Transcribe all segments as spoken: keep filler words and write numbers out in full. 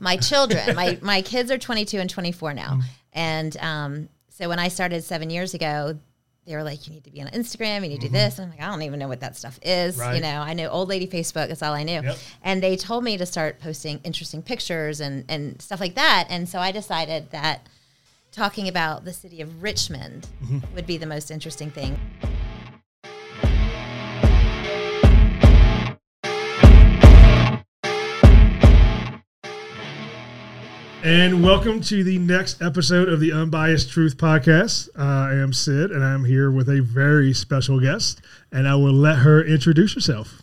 my children, my, my kids are twenty-two and twenty-four now. Mm-hmm. And um, so when I started seven years ago, they were like, you need to be on Instagram, you need to mm-hmm. do this. And I'm like, I don't even know what that stuff is. Right. You know, I knew old lady Facebook, that's all I knew. Yep. And they told me to start posting interesting pictures and, and stuff like that. And so I decided that talking about the city of Richmond mm-hmm. would be the most interesting thing. And welcome to the next episode of the Unbiased Truth Podcast. Uh, I am Sid, and I'm here with a very special guest, and I will let her introduce herself.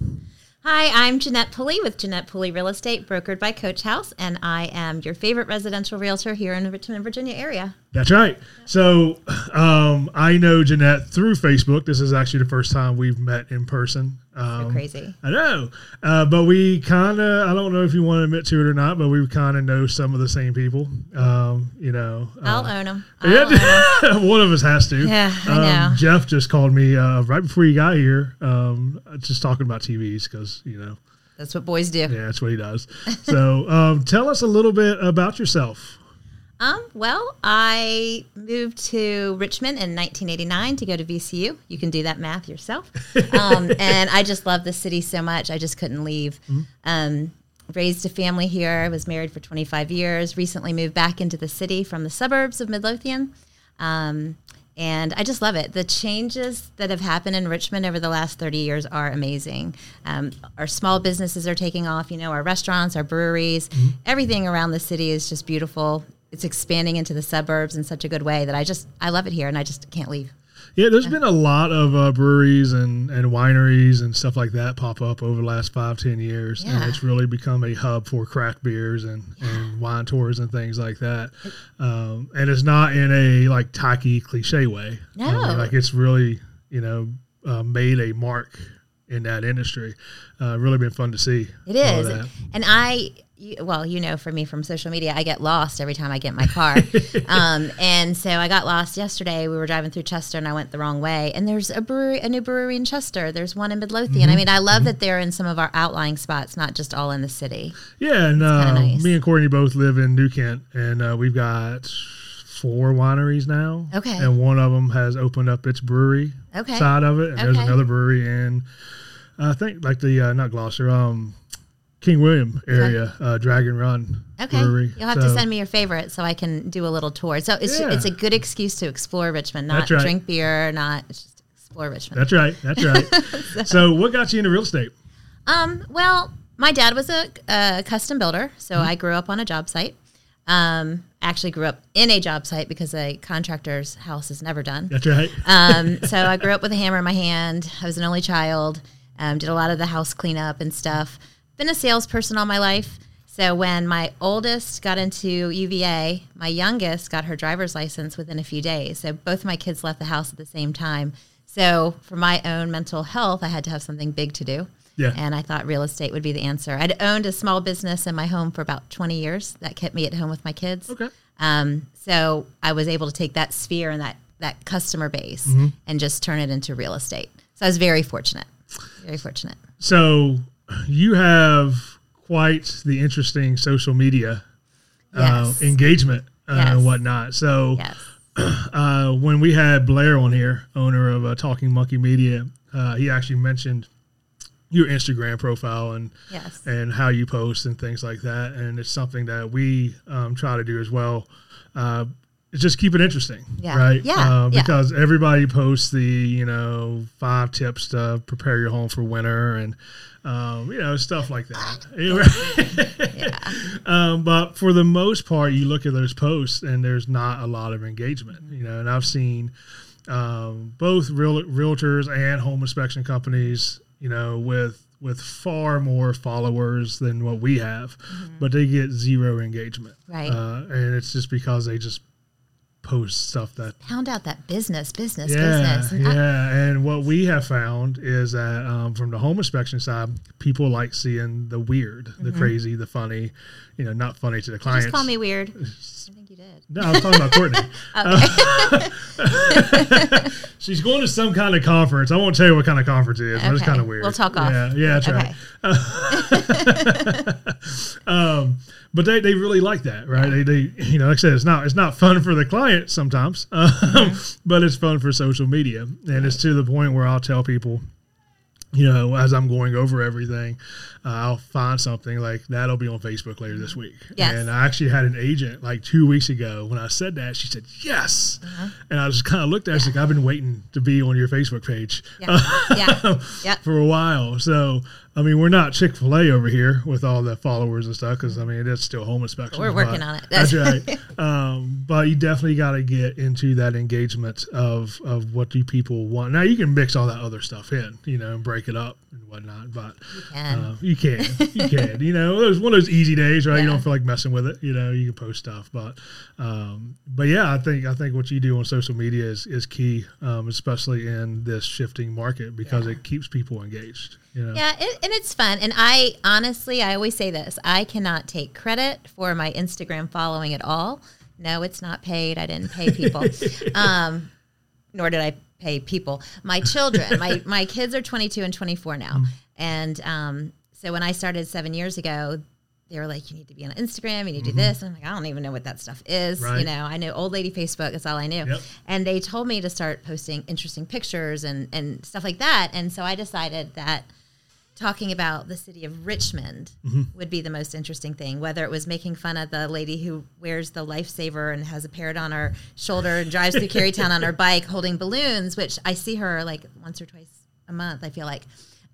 Hi, I'm Jeanette Pulley with Jeanette Pulley Real Estate, brokered by Coach House, and I am your favorite residential realtor here in the Richmond, Virginia area. That's right. So um, I know Jeanette through Facebook. This is actually the first time we've met in person. Um, so crazy. I know. Uh, but we kind of, I don't know if you want to admit to it or not, but we kind of know some of the same people. Um, you know. Uh, I'll own them. I'll yeah, own them. One of us has to. Yeah, I know. Um, Jeff just called me uh, right before you got here, um, just talking about T Vs because, you know. That's what boys do. Yeah, that's what he does. So um, tell us a little bit about yourself. Um, well, I moved to Richmond in nineteen eighty-nine to go to V C U. You can do that math yourself. Um, and I just love the city so much. I just couldn't leave. Mm-hmm. Um, raised a family here. I was married for twenty-five years. Recently moved back into the city from the suburbs of Midlothian. Um, and I just love it. The changes that have happened in Richmond over the last thirty years are amazing. Um, our small businesses are taking off. You know, our restaurants, our breweries, mm-hmm. everything around the city is just beautiful. It's expanding into the suburbs in such a good way that I just, I love it here and I just can't leave. Yeah, there's yeah. been a lot of uh, breweries and, and wineries and stuff like that pop up over the last five, ten years. Yeah. And it's really become a hub for craft beers and, yeah. and wine tours and things like that. Um, and it's not in a like tacky cliche way. No. I mean, like it's really, you know, uh, made a mark in that industry. Uh, really been fun to see. It is. That. And I... Well, you know, for me from social media, I get lost every time I get in my car. um, and so I got lost yesterday. We were driving through Chester and I went the wrong way. And there's a brewery, a new brewery in Chester. There's one in Midlothian. Mm-hmm. I mean, I love mm-hmm. that they're in some of our outlying spots, not just all in the city. Yeah. And uh, nice. Me and Courtney both live in New Kent and uh, we've got four wineries now. Okay. And one of them has opened up its brewery okay. side of it. And okay. there's another brewery in, uh, I think, like the, uh, not Gloucester, um, King William area, uh, Dragon Run okay. brewery. You'll have so. to send me your favorite so I can do a little tour. So it's yeah. it's a good excuse to explore Richmond, not right. drink beer, not it's just explore Richmond. That's right. That's right. so, so what got you into real estate? Um, well, my dad was a, a custom builder, so mm-hmm. I grew up on a job site. Um, actually grew up in a job site because a contractor's house is never done. That's right. um, so I grew up with a hammer in my hand. I was an only child. Um, did a lot of the house cleanup and stuff. Been a salesperson all my life. So when my oldest got into U V A, my youngest got her driver's license within a few days. So both my kids left the house at the same time. So for my own mental health, I had to have something big to do. Yeah. And I thought real estate would be the answer. I'd owned a small business in my home for about twenty years. That kept me at home with my kids. Okay. Um, so I was able to take that sphere and that, that customer base mm-hmm. and just turn it into real estate. So I was very fortunate. Very fortunate. So... You have quite the interesting social media yes. uh, engagement uh, yes. and whatnot. So yes. uh, when we had Blair on here, owner of uh, Talking Monkey Media, uh, he actually mentioned your Instagram profile and yes. and how you post and things like that. And it's something that we um, try to do as well. Uh, just keep it interesting, yeah. right? Yeah, uh, because yeah. everybody posts the, you know, five tips to prepare your home for winter and, um, you know, stuff like that. yeah. um, but for the most part, you look at those posts and there's not a lot of engagement, you know, and I've seen um, both real, realtors and home inspection companies, you know, with, with far more followers than what we have, mm-hmm. but they get zero engagement. Right. Uh, and it's just because they just, post stuff that pound out that business, business, yeah, business. And yeah. I, and what we have found is that um, from the home inspection side, people like seeing the weird, mm-hmm. the crazy, the funny, you know, not funny to the clients. Just call me weird. I think you did. No, I was talking about Courtney. uh, she's going to some kind of conference. I won't tell you what kind of conference it is. Okay. But it's kind of weird. We'll talk off. Yeah, yeah, that's okay. right. Uh, um, But they, they really like that, right? They they you know, like I said, it's not it's not fun for the client sometimes, um, mm-hmm. but it's fun for social media, and right. it's to the point where I'll tell people, you know, as I'm going over everything, uh, I'll find something like that'll be on Facebook later this week. Yes. And I actually had an agent like two weeks ago when I said that, she said, yes. Uh-huh. And I just kind of looked at her yeah. and said, I've been waiting to be on your Facebook page yeah. yeah. Yeah. for a while. So, I mean, we're not Chick-fil-A over here with all the followers and stuff because, I mean, it's still home inspection. We're working but, on it. That's right. Um, but you definitely got to get into that engagement of, of what do people want. Now, you can mix all that other stuff in, you know, and break it up and whatnot. But you can. Uh, you can. You can. You know, it was one of those easy days, right? Yeah. You don't feel like messing with it. You know, you can post stuff. But, um, but yeah, I think I think what you do on social media is, is key, um, especially in this shifting market because yeah. it keeps people engaged. You know? Yeah, it, and it's fun. And I honestly, I always say this, I cannot take credit for my Instagram following at all. No, it's not paid. I didn't pay people. um, nor did I pay people. My children, my, my kids are twenty-two and twenty-four now. Mm. And um, so when I started seven years ago, they were like, you need to be on Instagram, you need to mm-hmm. do this. And I'm like, I don't even know what that stuff is. Right. You know, I knew old lady Facebook, that's all I knew. Yep. And they told me to start posting interesting pictures and, and stuff like that. And so I decided that talking about the city of Richmond mm-hmm. would be the most interesting thing, whether it was making fun of the lady who wears the lifesaver and has a parrot on her shoulder and drives through Carytown on her bike holding balloons, which I see her like once or twice a month, I feel like,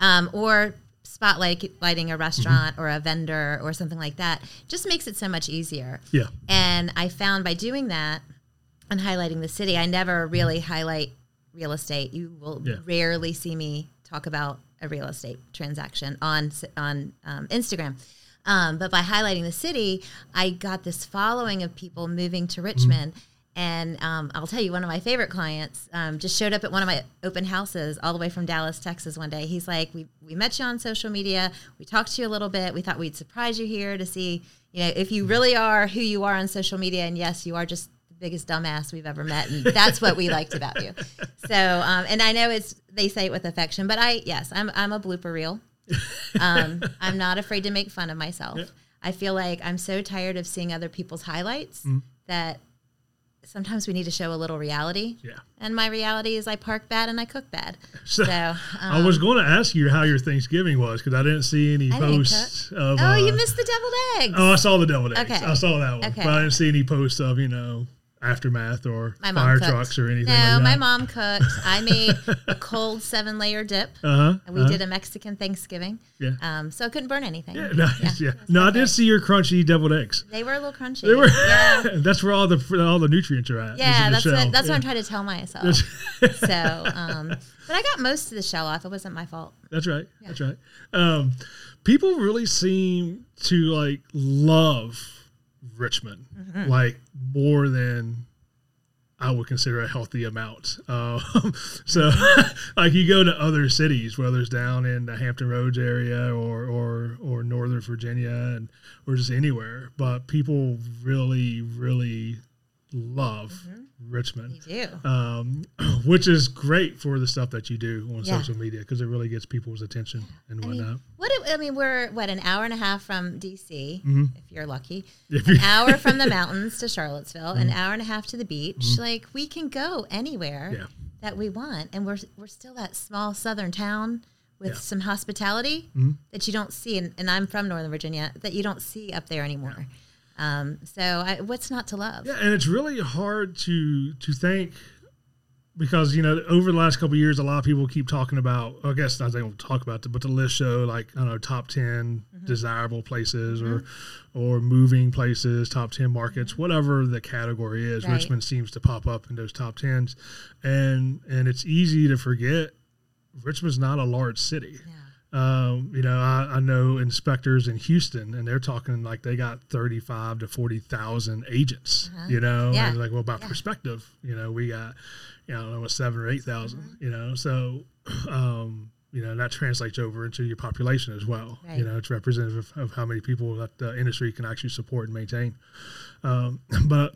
um, or spotlighting a restaurant mm-hmm. or a vendor or something like that. Just makes it so much easier. Yeah. And I found by doing that and highlighting the city, I never really highlight real estate. You will yeah. rarely see me talk about a real estate transaction on on um, Instagram. Um, but by highlighting the city, I got this following of people moving to Richmond. Mm-hmm. And um, I'll tell you, one of my favorite clients um, just showed up at one of my open houses all the way from Dallas, Texas one day. He's like, we we met you on social media. We talked to you a little bit. We thought we'd surprise you here to see, you know, if you really are who you are on social media. And yes, you are just the biggest dumbass we've ever met. And that's what we liked about you. So, um, and I know it's, they say it with affection, but I, yes, I'm, I'm a blooper reel. Um, I'm not afraid to make fun of myself. Yeah. I feel like I'm so tired of seeing other people's highlights mm. that sometimes we need to show a little reality. Yeah. And my reality is I park bad and I cook bad. So, so um, I was going to ask you how your Thanksgiving was because I didn't see any I posts of. Oh, uh, you missed the deviled eggs. Oh, I saw the deviled eggs. Okay. I saw that one. Okay. But I didn't see any posts of, you know, aftermath or fire cooked. Trucks or anything. No, like my mom cooked. I made a cold seven layer dip. Uh-huh, and we uh-huh. did a Mexican Thanksgiving. Yeah. Um, so I couldn't burn anything. Yeah. No, yeah. yeah. no I did see your crunchy deviled eggs. They were a little crunchy. They were. Yeah. That's where all the all the nutrients are at. Yeah. That's what, that's yeah. what I'm trying to tell myself. so, um, but I got most of the shell off. It wasn't my fault. That's right. Yeah. That's right. Um, people really seem to like love Richmond, mm-hmm. like more than I would consider a healthy amount. Um, so, like you go to other cities, whether it's down in the Hampton Roads area or or or Northern Virginia, and or just anywhere, but people really, really love mm-hmm. Richmond. You do, um, which is great for the stuff that you do on yeah. social media because it really gets people's attention yeah. and whatnot. I mean, what do, I mean, we're what an hour and a half from D C mm-hmm. if you're lucky, if you're an hour from the mountains to Charlottesville, mm-hmm. an hour and a half to the beach. Mm-hmm. Like we can go anywhere yeah. that we want, and we're we're still that small southern town with yeah. some hospitality mm-hmm. that you don't see. And, and I'm from Northern Virginia that you don't see up there anymore. Yeah. Um, so I, what's not to love? Yeah, and it's really hard to to think because, you know, over the last couple of years, a lot of people keep talking about, I guess I don't talk about it, but the list show like, I don't know, top ten mm-hmm. desirable places mm-hmm. or or moving places, top ten markets, mm-hmm. whatever the category is, right. Richmond seems to pop up in those top tens. And, and it's easy to forget Richmond's not a large city. Yeah. Um, you know, I, I know inspectors in Houston, and they're talking like they got thirty-five to forty thousand agents. Uh-huh. You know, yeah. and like well, by yeah. perspective, you know, we got, you know, almost seven or eight thousand. Uh-huh. You know, so, um, you know, that translates over into your population as well. Right. You know, it's representative of, of how many people that the industry can actually support and maintain. Um, but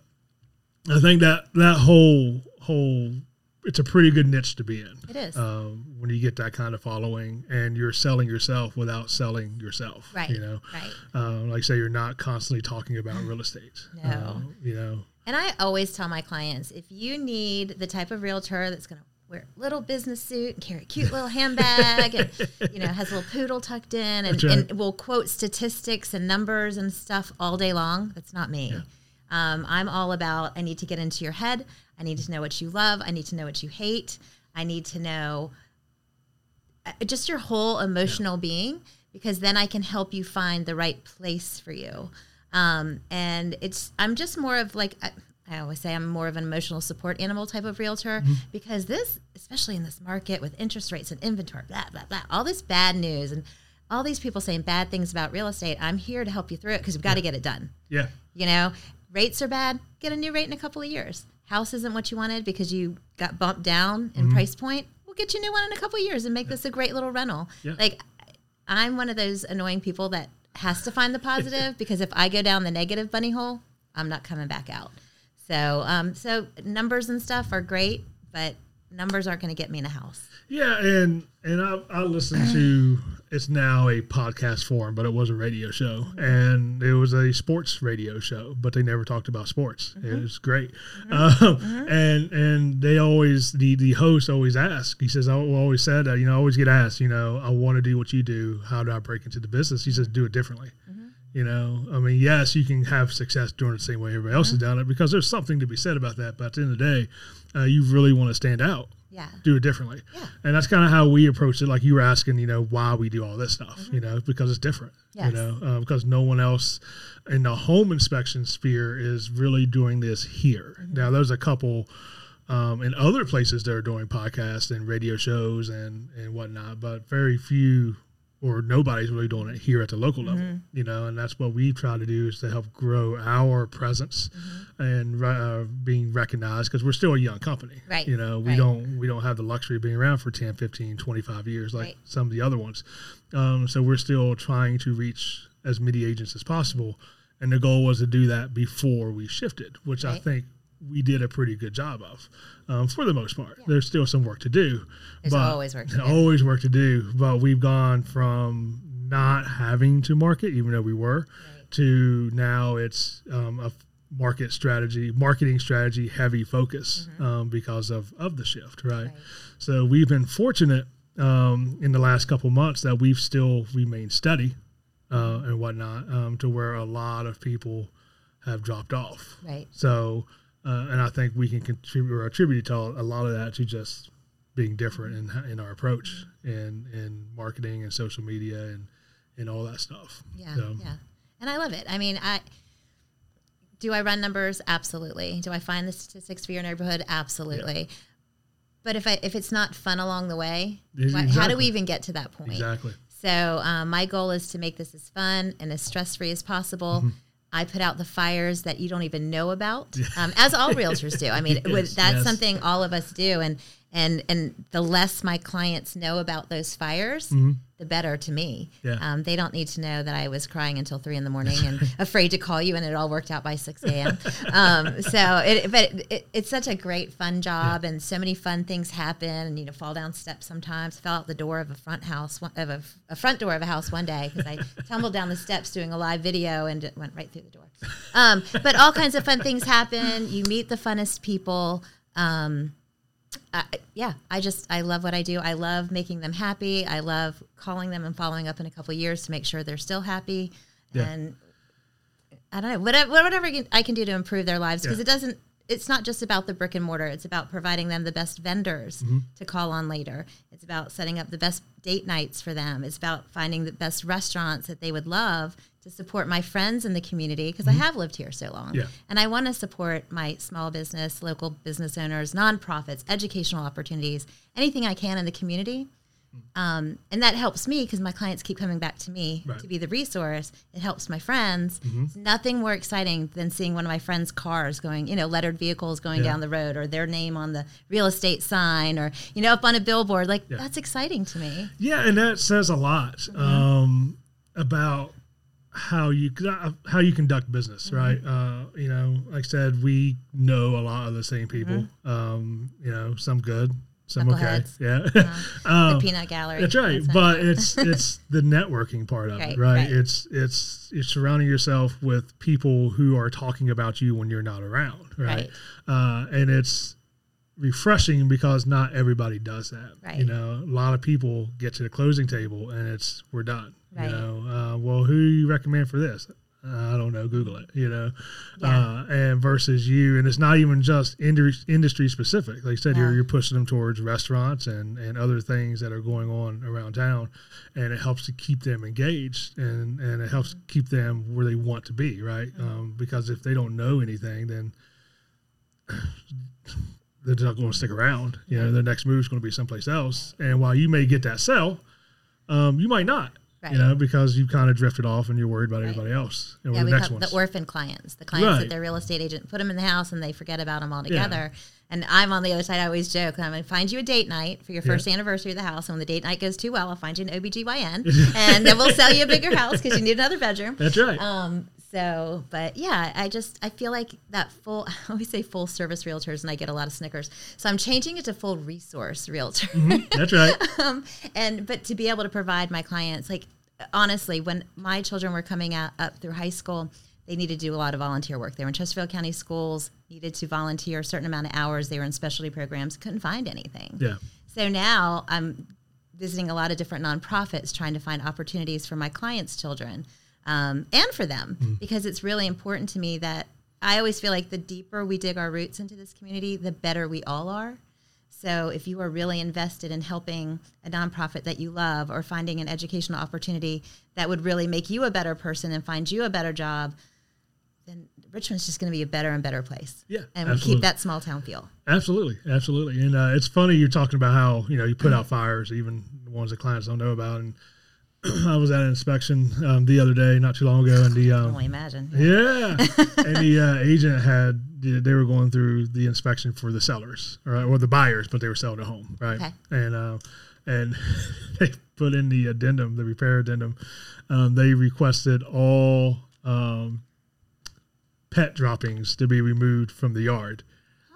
I think that that whole whole it's a pretty good niche to be in. It is. Um, when you get that kind of following and you're selling yourself without selling yourself. Right. You know? Right. Um, like I say, you're not constantly talking about real estate. No. Uh, you know? And I always tell my clients, if you need the type of realtor that's going to wear a little business suit and carry a cute little handbag and, you know, has a little poodle tucked in and, right. and will quote statistics and numbers and stuff all day long, that's not me. Yeah. Um, I'm all about, I need to get into your head. I need to know what you love. I need to know what you hate. I need to know just your whole emotional yeah. being, because then I can help you find the right place for you. Um, and it's, I'm just more of like, I, I always say I'm more of an emotional support animal type of realtor mm-hmm. because this, especially in this market with interest rates and inventory, blah, blah, blah, all this bad news and all these people saying bad things about real estate. I'm here to help you through it because we've got to yeah. get it done. Yeah. You know, rates are bad. Get a new rate in a couple of years. House isn't what you wanted because you got bumped down in mm-hmm. price point. We'll get you a new one in a couple of years and make yeah. this a great little rental. Yeah. Like I'm one of those annoying people that has to find the positive because if I go down the negative bunny hole, I'm not coming back out. So, um, so numbers and stuff are great, but numbers aren't going to get me in a house. Yeah, and and I, I listened to it's now a podcast form, but it was a radio show, mm-hmm. and it was a sports radio show, but they never talked about sports. Mm-hmm. It was great, mm-hmm. Um, mm-hmm. and and they always the the host always asked. He says, "I always said, uh, you know, I always get asked, you know, I want to do what you do. How do I break into the business?" He says, "Do it differently." Mm-hmm. You know, I mean, yes, you can have success doing it the same way everybody else mm-hmm. has done it because there's something to be said about that. But at the end of the day, uh, you really want to stand out. Yeah. Do it differently. Yeah. And that's kind of how we approach it. Like you were asking, you know, why we do all this stuff, mm-hmm. you know, because it's different, yes. you know, uh, because no one else in the home inspection sphere is really doing this here. Mm-hmm. Now, there's a couple um, in other places that are doing podcasts and radio shows and, and whatnot, but very few or nobody's really doing it here at the local mm-hmm. level, you know, and that's what we try to do is to help grow our presence mm-hmm. and uh, being recognized because we're still a young company. Right. You know, we right. don't we don't have the luxury of being around for ten, fifteen, twenty-five years like right. some of the other ones. Um, so we're still trying to reach as many agents as possible. And the goal was to do that before we shifted, which right. I think we did a pretty good job of, um, for the most part. Yeah. There's still some work to do. There's but always work to do. Always work to do. But we've gone from not having to market, even though we were, right. to now it's um, a market strategy, marketing strategy heavy focus mm-hmm. um, because of, of the shift, right? right? So we've been fortunate um, in the last couple months that we've still remained steady uh, and whatnot um, to where a lot of people have dropped off. Right. So... Uh, and I think we can contribute or attribute to a lot of that to just being different in in our approach and in marketing and social media and, and all that stuff. Yeah, so. yeah. And I love it. I mean, I do I run numbers? Absolutely. Do I find the statistics for your neighborhood? Absolutely. Yeah. But if I if it's not fun along the way, exactly. how do we even get to that point? Exactly. So um, my goal is to make this as fun and as stress-free as possible. Mm-hmm. I put out the fires that you don't even know about, um, as all realtors do. I mean, yes, with, that's yes. something all of us do. And and and the less my clients know about those fires, mm-hmm. the better to me. Yeah. Um, they don't need to know that I was crying until three in the morning and afraid to call you, and it all worked out by six a.m. Um, so, it, but it, it's such a great, fun job, yeah. and so many fun things happen. And you know, fall down steps sometimes. Fell out the door of a front house of a, a front door of a house one day because I tumbled down the steps doing a live video and it went right through the door. Um, but all kinds of fun things happen. You meet the funnest people. Um, Uh, yeah, I just, I love what I do. I love making them happy. I love calling them and following up in a couple of years to make sure they're still happy. Yeah. And I don't know, whatever, whatever I can do to improve their lives because yeah. it doesn't, it's not just about the brick and mortar. It's about providing them the best vendors mm-hmm. to call on later. It's about setting up the best date nights for them. It's about finding the best restaurants that they would love to support my friends in the community because mm-hmm. I have lived here so long. Yeah. And I want to support my small business, local business owners, nonprofits, educational opportunities, anything I can in the community. Um, and that helps me because my clients keep coming back to me right. to be the resource. It helps my friends. Mm-hmm. It's nothing more exciting than seeing one of my friends' cars going, you know, lettered vehicles going yeah. down the road or their name on the real estate sign or, you know, up on a billboard. Like, yeah. that's exciting to me. Yeah, and that says a lot mm-hmm. um, about how you how you conduct business, mm-hmm. right? Uh, you know, like I said, we know a lot of the same people. Mm-hmm. Um, you know, some good, some okay, yeah. yeah. um, the peanut gallery. That's right, that's but it's it's the networking part of right, it, right? right? It's it's it's surrounding yourself with people who are talking about you when you're not around, right? right. Uh, and it's refreshing because not everybody does that. Right. You know, a lot of people get to the closing table and it's we're done. Right. You know, uh, well, who do you recommend for this? Uh, I don't know. Google it, you know, yeah. uh, and versus you. And it's not even just industry, industry specific. Like I said, yeah. you're, you're pushing them towards restaurants and, and other things that are going on around town. And it helps to keep them engaged and, and it helps mm-hmm. keep them where they want to be. Right. Mm-hmm. Um, because if they don't know anything, then they're not going to stick around. You yeah. know, their next move is going to be someplace else. Right. And while you may get that sell, um, you might not. Right. You know, because you kind of drifted off and you're worried about right. everybody else. And yeah, we call the orphan clients, the clients right. that their real estate agent put them in the house and they forget about them altogether. Yeah. And I'm on the other side. I always joke, I'm going to find you a date night for your first yeah. anniversary of the house. And when the date night goes too well, I'll find you an O B G Y N and then we'll sell you a bigger house because you need another bedroom. That's right. Um, So, but yeah, I just, I feel like that full, I always say full service realtors and I get a lot of snickers. So I'm changing it to full resource realtor. Mm-hmm, that's right. um, and, but to be able to provide my clients, like, honestly, when my children were coming out up through high school, they needed to do a lot of volunteer work. They were in Chesterfield County schools, needed to volunteer a certain amount of hours. They were in specialty programs, couldn't find anything. Yeah. So now I'm visiting a lot of different nonprofits, trying to find opportunities for my clients' children. Um, and for them, mm. because it's really important to me that I always feel like the deeper we dig our roots into this community, the better we all are. So if you are really invested in helping a nonprofit that you love or finding an educational opportunity that would really make you a better person and find you a better job, then Richmond's just going to be a better and better place. Yeah, and we absolutely. Keep that small town feel. Absolutely, absolutely. And uh, it's funny you're talking about how, you know, you put out fires, even the ones that clients don't know about, and I was at an inspection um, the other day, not too long ago, and the um, I can only imagine. Yeah, and the uh, agent had they were going through the inspection for the sellers, right, or the buyers, but they were selling a home, right? Okay. And uh, and they put in the addendum, the repair addendum. Um, they requested all um, pet droppings to be removed from the yard.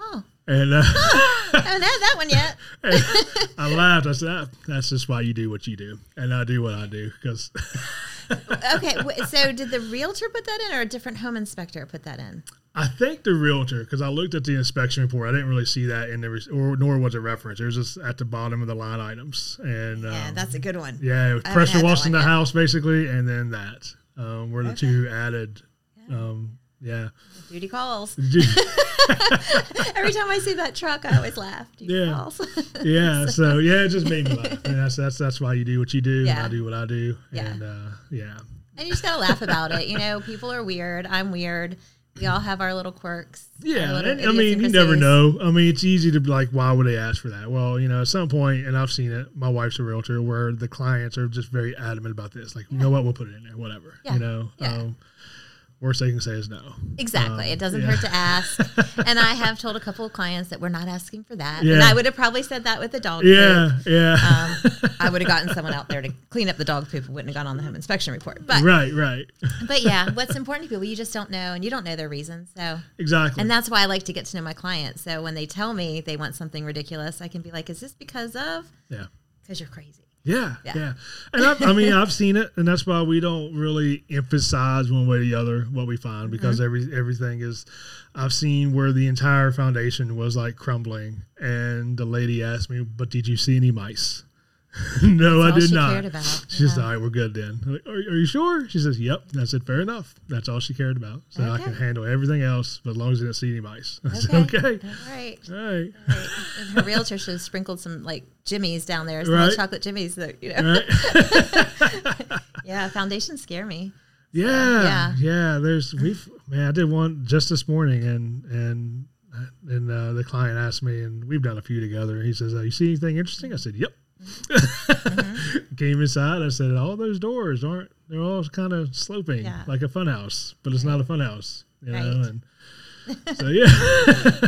Oh. And uh, oh, I haven't had that one yet. I laughed. I said, that's just why you do what you do. And I do what I do. Cause okay. So did the realtor put that in or a different home inspector put that in? I think the realtor, because I looked at the inspection report. I didn't really see that in the, or nor was it referenced. It was just at the bottom of the line items. And yeah, um, that's a good one. Yeah. It was pressure washing the house basically. And then that um, were the okay. two added yeah. um Yeah. Duty calls. Every time I see that truck, I always laugh. Duty yeah. calls. yeah. So, yeah, it just made me laugh. And that's, that's, that's why you do what you do. Yeah. And I do what I do. Yeah. And, uh, yeah. And you just got to laugh about it. You know, people are weird. I'm weird. We all have our little quirks. Yeah. Little and, I mean, you never know. I mean, it's easy to be like, why would they ask for that? Well, you know, at some point, and I've seen it, my wife's a realtor, where the clients are just very adamant about this. Like, yeah. you know what? We'll put it in there. Whatever. Yeah. You know? Yeah. Um, worst they can say is no. Exactly. Um, it doesn't yeah. hurt to ask. And I have told a couple of clients that we're not asking for that. Yeah. And I would have probably said that with the dog yeah, poop. Yeah, yeah. Um, I would have gotten someone out there to clean up the dog poop and wouldn't have gone on the home inspection report. But Right, right. But yeah, what's important to people, you just don't know and you don't know their reasons. So exactly. And that's why I like to get to know my clients. So when they tell me they want something ridiculous, I can be like, is this because of? Yeah. Because you're crazy. Yeah, yeah, yeah. And I, I mean, I've seen it, and that's why we don't really emphasize one way or the other what we find, because mm-hmm. every everything is, I've seen where the entire foundation was like crumbling, and the lady asked me, but did you see any mice? No, that's I did she not. Cared about. She yeah. says, all right, we're good then. I'm like, are, are you sure? She says, yep. And I said, fair enough. That's all she cared about. So okay. I can handle everything else, but as long as you didn't see any mice. I okay. said, okay. All right. All right. All right. And her realtor should have sprinkled some, like, jimmies down there. Some right. little chocolate jimmies. That, you know. Right. yeah, foundations scare me. Yeah. So, yeah. Yeah. There's, we've, man, I did one just this morning, and, and, and uh, the client asked me, and we've done a few together. He says, oh, you see anything interesting? I said, yep. mm-hmm. Came inside. I said, all those doors aren't, they're all kind of sloping yeah. like a fun house, but it's right. not a fun house. You right. know? And So yeah.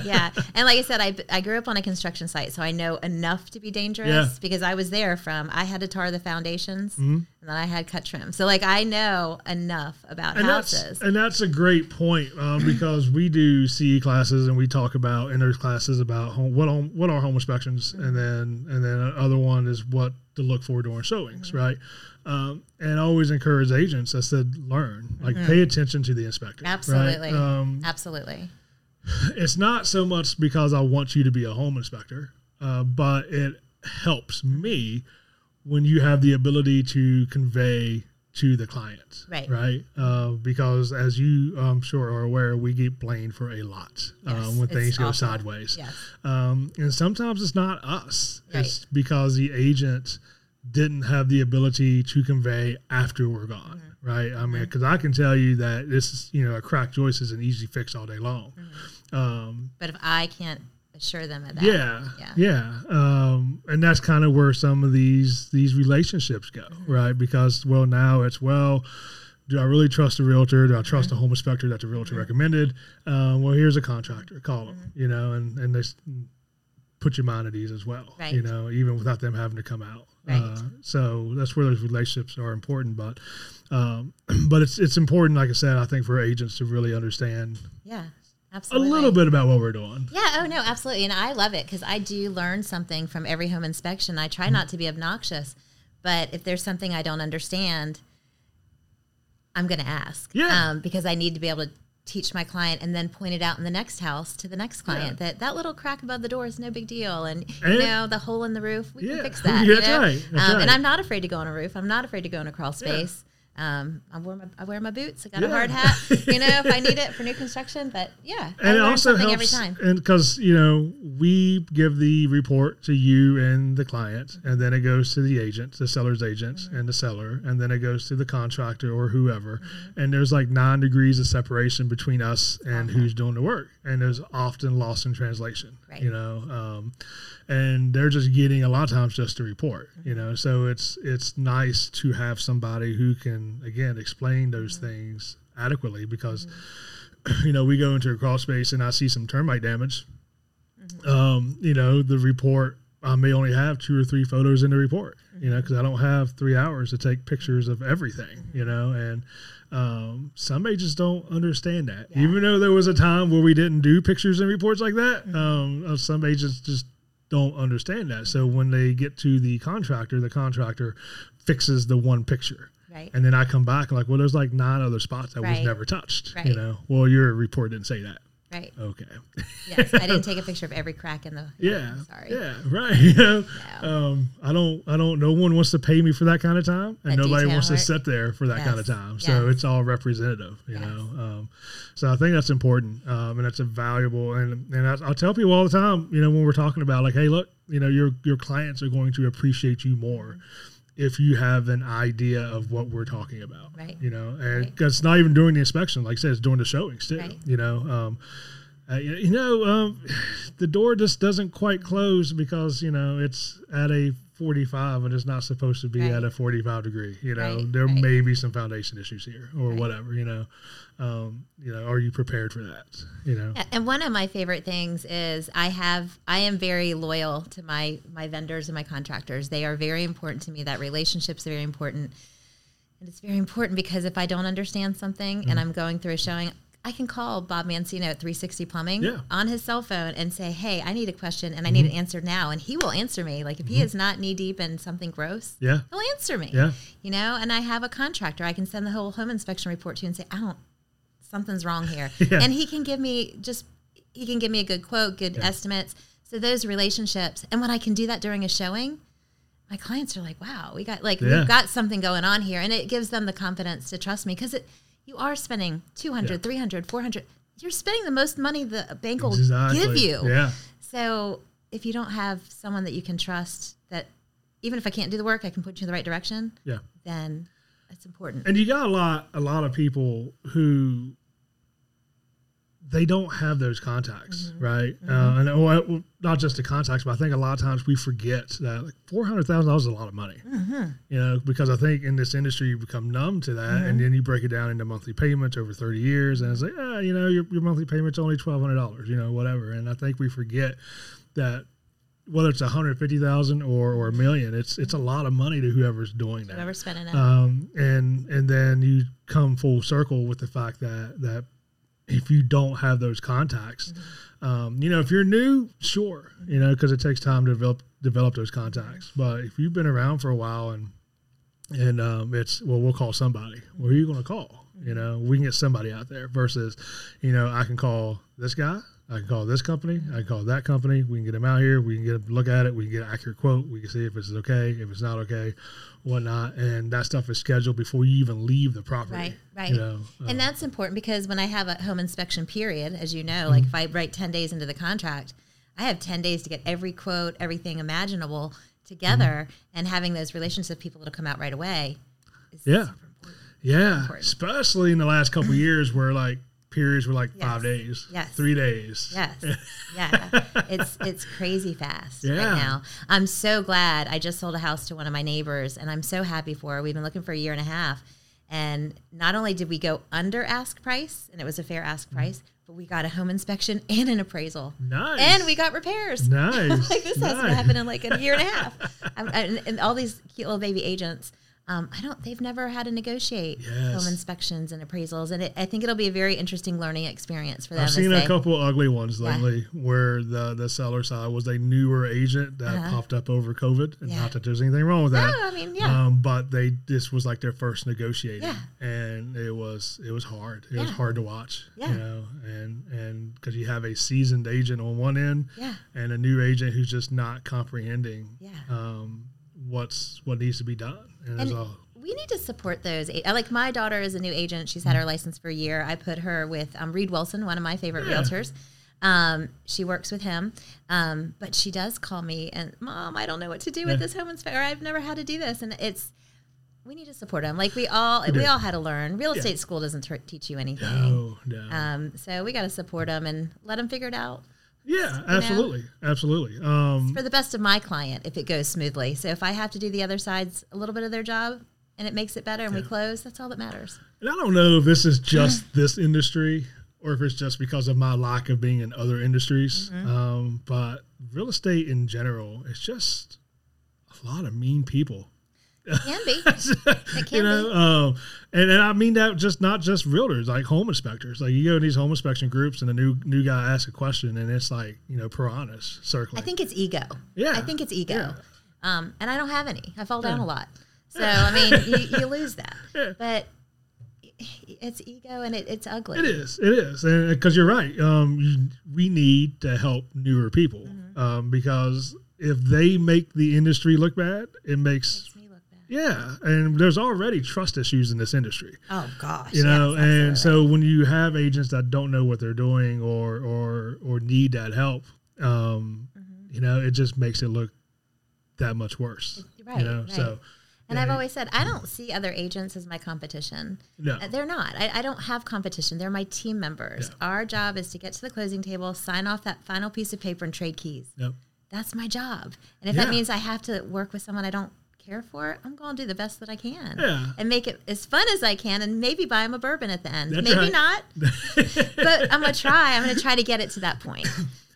Yeah. And like I said, I, I grew up on a construction site, so I know enough to be dangerous yeah. because I was there from, I had to tar the foundations mm-hmm. and then I had cut trim. So like I know enough about and houses. That's, and that's a great point um, because we do C E classes and we talk about in those classes about home, what home, what are home inspections mm-hmm. and then and then another one is what to look for during showings, mm-hmm. right? Um, and I always encourage agents, I said, learn, like mm-hmm. pay attention to the inspector. Absolutely. Right? Um, Absolutely. It's not so much because I want you to be a home inspector, uh, but it helps me when you have the ability to convey to the clients, right? Right. Uh, because as you, I'm sure, are aware, we get blamed for a lot yes, uh, when things go awful. sideways. Yes. Um, and sometimes it's not us. Right. It's because the agent didn't have the ability to convey after we're gone, mm-hmm. right? I mean, because mm-hmm. I can tell you that this is, you know, a cracked joist is an easy fix all day long. Mm-hmm. Um, but if I can't assure them of that. Yeah, yeah. yeah. Um, and that's kind of where some of these these relationships go, mm-hmm. right? Because, well, now it's, well, do I really trust the realtor? Do I trust mm-hmm. the home inspector that the realtor mm-hmm. recommended? Um, well, here's a contractor. Call them, mm-hmm. you know, and, and they put your mind at ease as well, right. you know, even without them having to come out. Right. Uh, so that's where those relationships are important, but um, but it's it's important, like I said, I think for agents to really understand yeah, absolutely. a little bit about what we're doing. Yeah, oh no, absolutely, and I love it because I do learn something from every home inspection. I try mm-hmm. not to be obnoxious, but if there's something I don't understand, I'm going to ask yeah. um, because I need to be able to teach my client and then point it out in the next house to the next client yeah. that that little crack above the door is no big deal. And, and you know, the hole in the roof, we yeah. can fix that. Yeah, you know? right, um, right. And I'm not afraid to go on a roof. I'm not afraid to go in a crawl space. Yeah. Um, I wear my, I wear my boots. I got yeah. a hard hat, you know, if I need it for new construction, but yeah. And I it also helps every time. And cause you know, we give the report to you and the client mm-hmm. and then it goes to the agent, the seller's agent mm-hmm. and the seller. And then it goes to the contractor or whoever. Mm-hmm. And there's like nine degrees of separation between us and uh-huh. who's doing the work. And there's often lost in translation, right. you know, um, and they're just getting a lot of times just the report, mm-hmm. you know? So it's, it's nice to have somebody who can, again, explain those mm-hmm. things adequately because, mm-hmm. you know, we go into a crawl space and I see some termite damage. Mm-hmm. Um, you know, the report, I may only have two or three photos in the report, mm-hmm. you know, because I don't have three hours to take pictures of everything, mm-hmm. you know, and um, some agents don't understand that. Yeah. Even though there was a time where we didn't do pictures and reports like that, mm-hmm. um, some agents just don't understand that. So when they get to the contractor, the contractor fixes the one picture. Right. And then I come back and like, well, there's like nine other spots that right. was never touched, right. you know? Well, your report didn't say that. Right. Okay. Yes. I didn't take a picture of every crack in the, yeah. Oh, sorry. Yeah. Right. You know, no. um, I don't, I don't, no one wants to pay me for that kind of time and that nobody wants work. to sit there for that yes. kind of time. So yes. it's all representative, you yes. know? Um, so I think that's important. Um, and that's a valuable, and, and I, I'll tell people all the time, you know, when we're talking about like, hey, look, you know, your, your clients are going to appreciate you more if you have an idea of what we're talking about, right. you know, and right. it's not even during the inspection, like I said, it's during the showings too, right. you know, um, uh, you know, um, the door just doesn't quite close because, you know, it's at a forty-five and it's not supposed to be right. at a forty-five degree, you know, right. there right. may be some foundation issues here or right. whatever, you know, um, you know, are you prepared for that? You know? And one of my favorite things is I have, I am very loyal to my, my vendors and my contractors. They are very important to me. That relationship's very important. And it's very important because if I don't understand something mm-hmm. and I'm going through a showing, I can call Bob Mancino at three sixty plumbing yeah. on his cell phone and say, hey, I need a question and I mm-hmm. need an answer now. And he will answer me. Like if mm-hmm. he is not knee deep in something gross, yeah. he'll answer me, yeah. you know, and I have a contractor I can send the whole home inspection report to and say, I don't, something's wrong here. yeah. And he can give me just, he can give me a good quote, good yeah. estimates. So those relationships. And when I can do that during a showing, my clients are like, wow, we got like, yeah. we've got something going on here. And it gives them the confidence to trust me because it, you are spending two hundred dollars, yeah. three hundred dollars, four hundred dollars. You're spending the most money the bank will exactly. give you. Yeah. So if you don't have someone that you can trust that even if I can't do the work, I can put you in the right direction, yeah. then that's important. And you got a lot, a lot of people who they don't have those contacts, mm-hmm. right? Mm-hmm. Uh, and well, not just the contacts, but I think a lot of times we forget that like four hundred thousand dollars is a lot of money, mm-hmm. you know, because I think in this industry you become numb to that, mm-hmm. and then you break it down into monthly payments over thirty years, and it's like, ah, you know, your, your monthly payment's only twelve hundred dollars, you know, whatever. And I think we forget that whether it's one hundred fifty thousand or or a million, it's it's a lot of money to whoever's doing that. Whoever's spending it. Um, and and then you come full circle with the fact that that if you don't have those contacts, mm-hmm. um, you know, if you're new, sure, mm-hmm. you know, because it takes time to develop develop those contacts. But if you've been around for a while and and um, it's well, we'll call somebody. Mm-hmm. Well, who are you going to call? Mm-hmm. You know, we can get somebody out there versus, you know, I can call this guy. I can call this company. I can call that company. We can get them out here. We can get a look at it. We can get an accurate quote. We can see if it's okay, if it's not okay, whatnot. And that stuff is scheduled before you even leave the property. Right, right. You know, and um, that's important because when I have a home inspection period, as you know, mm-hmm. like if I write ten days into the contract, I have ten days to get every quote, everything imaginable together. Mm-hmm. And having those relationships with people that'll come out right away is yeah. super important. Yeah, important. Especially in the last couple of years where like, periods were like yes. five days, yes. three days. Yes, yeah. It's it's crazy fast yeah. right now. I'm so glad I just sold a house to one of my neighbors, and I'm so happy for her. We've been looking for a year and a half, and not only did we go under ask price, and it was a fair ask price, but we got a home inspection and an appraisal. Nice. And we got repairs. Nice. Like this nice. Hasn't happened in like a year and a half. I'm, I, and all these cute little baby agents. Um, I don't. They've never had to negotiate yes. home inspections and appraisals, and it, I think it'll be a very interesting learning experience for them. I've seen a they, couple ugly ones lately, yeah. where the, the seller side was a newer agent that uh-huh. popped up over COVID, and yeah. not that there's anything wrong with that. No, I mean, yeah. Um, but they this was like their first negotiating, yeah. and it was it was hard. It yeah. was hard to watch, yeah. you know, and and because you have a seasoned agent on one end, yeah. and a new agent who's just not comprehending, yeah. Um, what's what needs to be done. And, and all. We need to support those. Like my daughter is a new agent. She's had her license for a year. I put her with um, Reed Wilson, one of my favorite yeah. realtors. Um, she works with him. Um, but she does call me and, Mom, I don't know what to do yeah. with this home inspector. I've never had to do this. And it's, we need to support them. Like we all, we, we all had to learn. Real yeah. estate school doesn't t- teach you anything. No, no. Um, so we got to support them and let them figure it out. Yeah, absolutely, you know? absolutely. Um, for the best of my client, if it goes smoothly. So if I have to do the other side's a little bit of their job and it makes it better and yeah. we close, that's all that matters. And I don't know if this is just this industry or if it's just because of my lack of being in other industries, mm-hmm. um, but real estate in general, it's just a lot of mean people. It can be. It can you know, be. Um, and, and I mean that just not just realtors, like home inspectors. Like you go to these home inspection groups and a new new guy asks a question and it's like, you know, piranhas circling. I think it's ego. Yeah. I think it's ego. Yeah. Um, and I don't have any. I fall yeah. down a lot. So, yeah. I mean, you, you lose that. Yeah. But it's ego and it, it's ugly. It is. It is. And because you're right. Um, you, we need to help newer people mm-hmm. um, because if they make the industry look bad, it makes – yeah, and there's already trust issues in this industry. Oh gosh, you know, yes, and right. so when you have agents that don't know what they're doing or or or need that help, um, mm-hmm. you know, it just makes it look that much worse. Right. You know? Right. So, and yeah. I've always said I don't see other agents as my competition. No, they're not. I, I don't have competition. They're my team members. Yeah. Our job is to get to the closing table, sign off that final piece of paper, and trade keys. Yep. That's my job. And if yeah. that means I have to work with someone I don't care for it, I'm going to do the best that I can yeah. and make it as fun as I can and maybe buy him a bourbon at the end. That's maybe right. not, but I'm going to try. I'm going to try to get it to that point.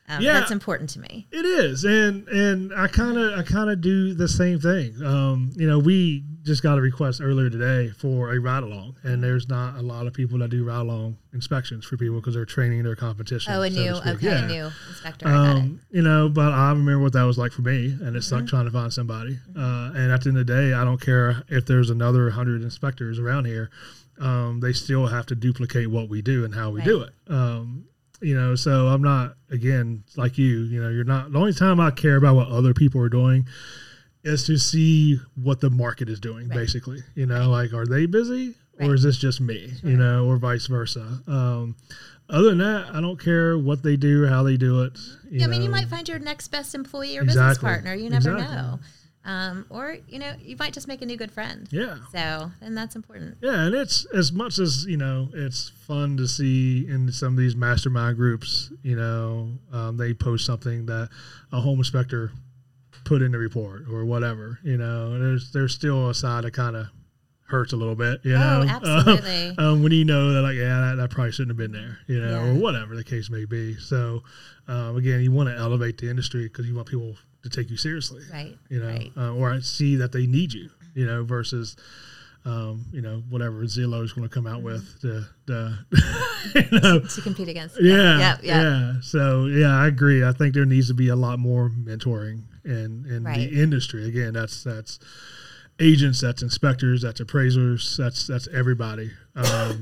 Um, yeah, that's important to me. It is. And, and I kind of, I kind of do the same thing. Um, you know, we just got a request earlier today for a ride along and there's not a lot of people that do ride along inspections for people because they're training their competition. Oh, a so new, okay, yeah. a new inspector. Um, I got it. You know, but I remember what that was like for me and it's mm-hmm. like trying to find somebody. Mm-hmm. Uh, and at the end of the day, I don't care if there's another hundred inspectors around here. Um, they still have to duplicate what we do and how we right. do it. Um, You know, so I'm not, again, like you, you know, you're not, the only time I care about what other people are doing is to see what the market is doing, right. basically. You know, right. like, are they busy right. or is this just me, sure. you know, or vice versa? Um, other than that, I don't care what they do, how they do it. You yeah, know. I mean, you might find your next best employee or exactly. business partner. You never exactly. know. Um, or, you know, you might just make a new good friend. Yeah. So, and that's important. Yeah, and it's as much as, you know, it's fun to see in some of these mastermind groups, you know, um, they post something that a home inspector put in the report or whatever, you know, and there's, there's still a side that kind of hurts a little bit, you know. Oh, absolutely. Um, um, when you know that, like, yeah, that, that probably shouldn't have been there, you know, yeah. or whatever the case may be. So, um, again, you want to elevate the industry because you want people to take you seriously, right? You know, right. Uh, or see that they need you, you know, versus, um, you know, whatever Zillow is going to come out mm-hmm. with to, to you know, to compete against. Yeah, yeah, yeah, yeah. So, yeah, I agree. I think there needs to be a lot more mentoring in in right. the industry. Again, that's that's. agents, that's inspectors, that's appraisers, that's that's everybody um,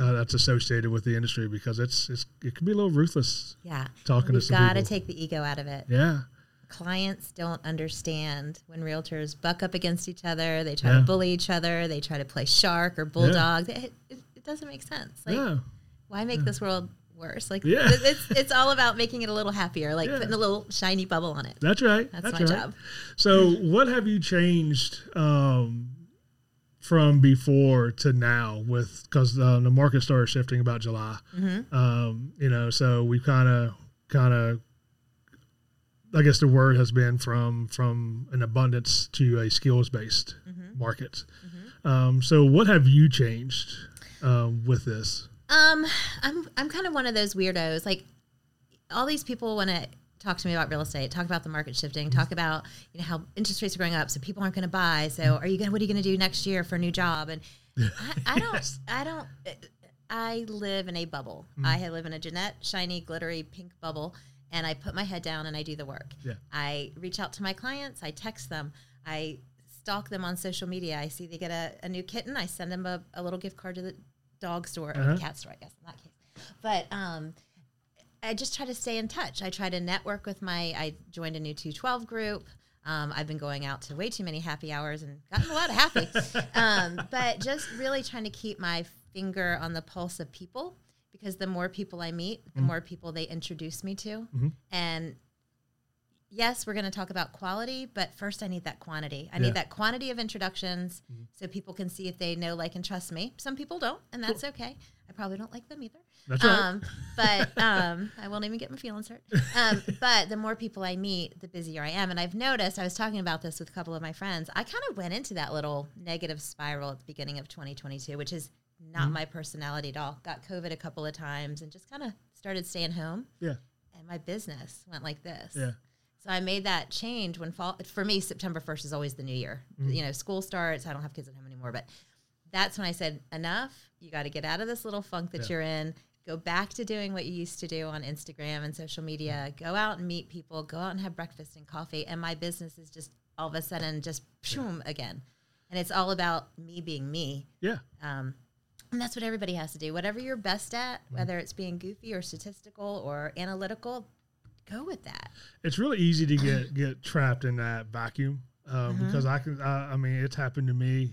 uh, that's associated with the industry, because it's, it's it can be a little ruthless. Yeah, talking We've to some people. You've got to take the ego out of it. Yeah, clients don't understand when realtors buck up against each other. They try yeah. to bully each other. They try to play shark or bulldog. Yeah. It, it, it doesn't make sense. Like, yeah. why make yeah. this world worse? Like, yeah. it's it's all about making it a little happier, like yeah. putting a little shiny bubble on it. That's right. That's, That's my right. job. So what have you changed um, from before to now with, because uh, the market started shifting about July, mm-hmm. um, you know, so we've kind of, kind of, I guess the word has been from, from an abundance to a skills-based mm-hmm. market. Mm-hmm. Um, so what have you changed um, with this? Um, I'm I'm kind of one of those weirdos. Like, all these people want to talk to me about real estate, talk about the market shifting, talk about, you know, how interest rates are going up, so people aren't going to buy. So, are you going? What are you going to do next year for a new job? And I, I don't, yes. I don't, I live in a bubble. Mm. I live in a Jeanette shiny, glittery, pink bubble, and I put my head down and I do the work. Yeah. I reach out to my clients. I text them. I stalk them on social media. I see they get a, a new kitten. I send them a, a little gift card to the dog store, uh-huh. or cat store, I guess, in that case. But um, I just try to stay in touch. I try to network with my, I joined a new two twelve group. Um, I've been going out to way too many happy hours and gotten a lot of happy. Um, but just really trying to keep my finger on the pulse of people, because the more people I meet, the mm-hmm. more people they introduce me to. Mm-hmm. And yes, we're going to talk about quality, but first I need that quantity. I yeah. need that quantity of introductions mm-hmm. so people can see if they know, like, and trust me. Some people don't, and that's cool. Okay. I probably don't like them either. That's um, right. But um, I won't even get my feelings hurt. Um, but the more people I meet, the busier I am. And I've noticed, I was talking about this with a couple of my friends, I kind of went into that little negative spiral at the beginning of twenty twenty-two, which is not mm-hmm. my personality at all. Got COVID a couple of times and just kind of started staying home. Yeah. And my business went like this. Yeah. So I made that change when fall, for me, September first is always the new year. Mm-hmm. You know, school starts. I don't have kids at home anymore, but that's when I said, enough, you got to get out of this little funk that yeah. you're in, go back to doing what you used to do on Instagram and social media, go out and meet people, go out and have breakfast and coffee. And my business is just all of a sudden just boom yeah. again. And it's all about me being me. Yeah. Um, and that's what everybody has to do. Whatever you're best at, mm-hmm. whether it's being goofy or statistical or analytical, go with that. It's really easy to get get trapped in that vacuum um, mm-hmm. because I can. I, I mean, it's happened to me.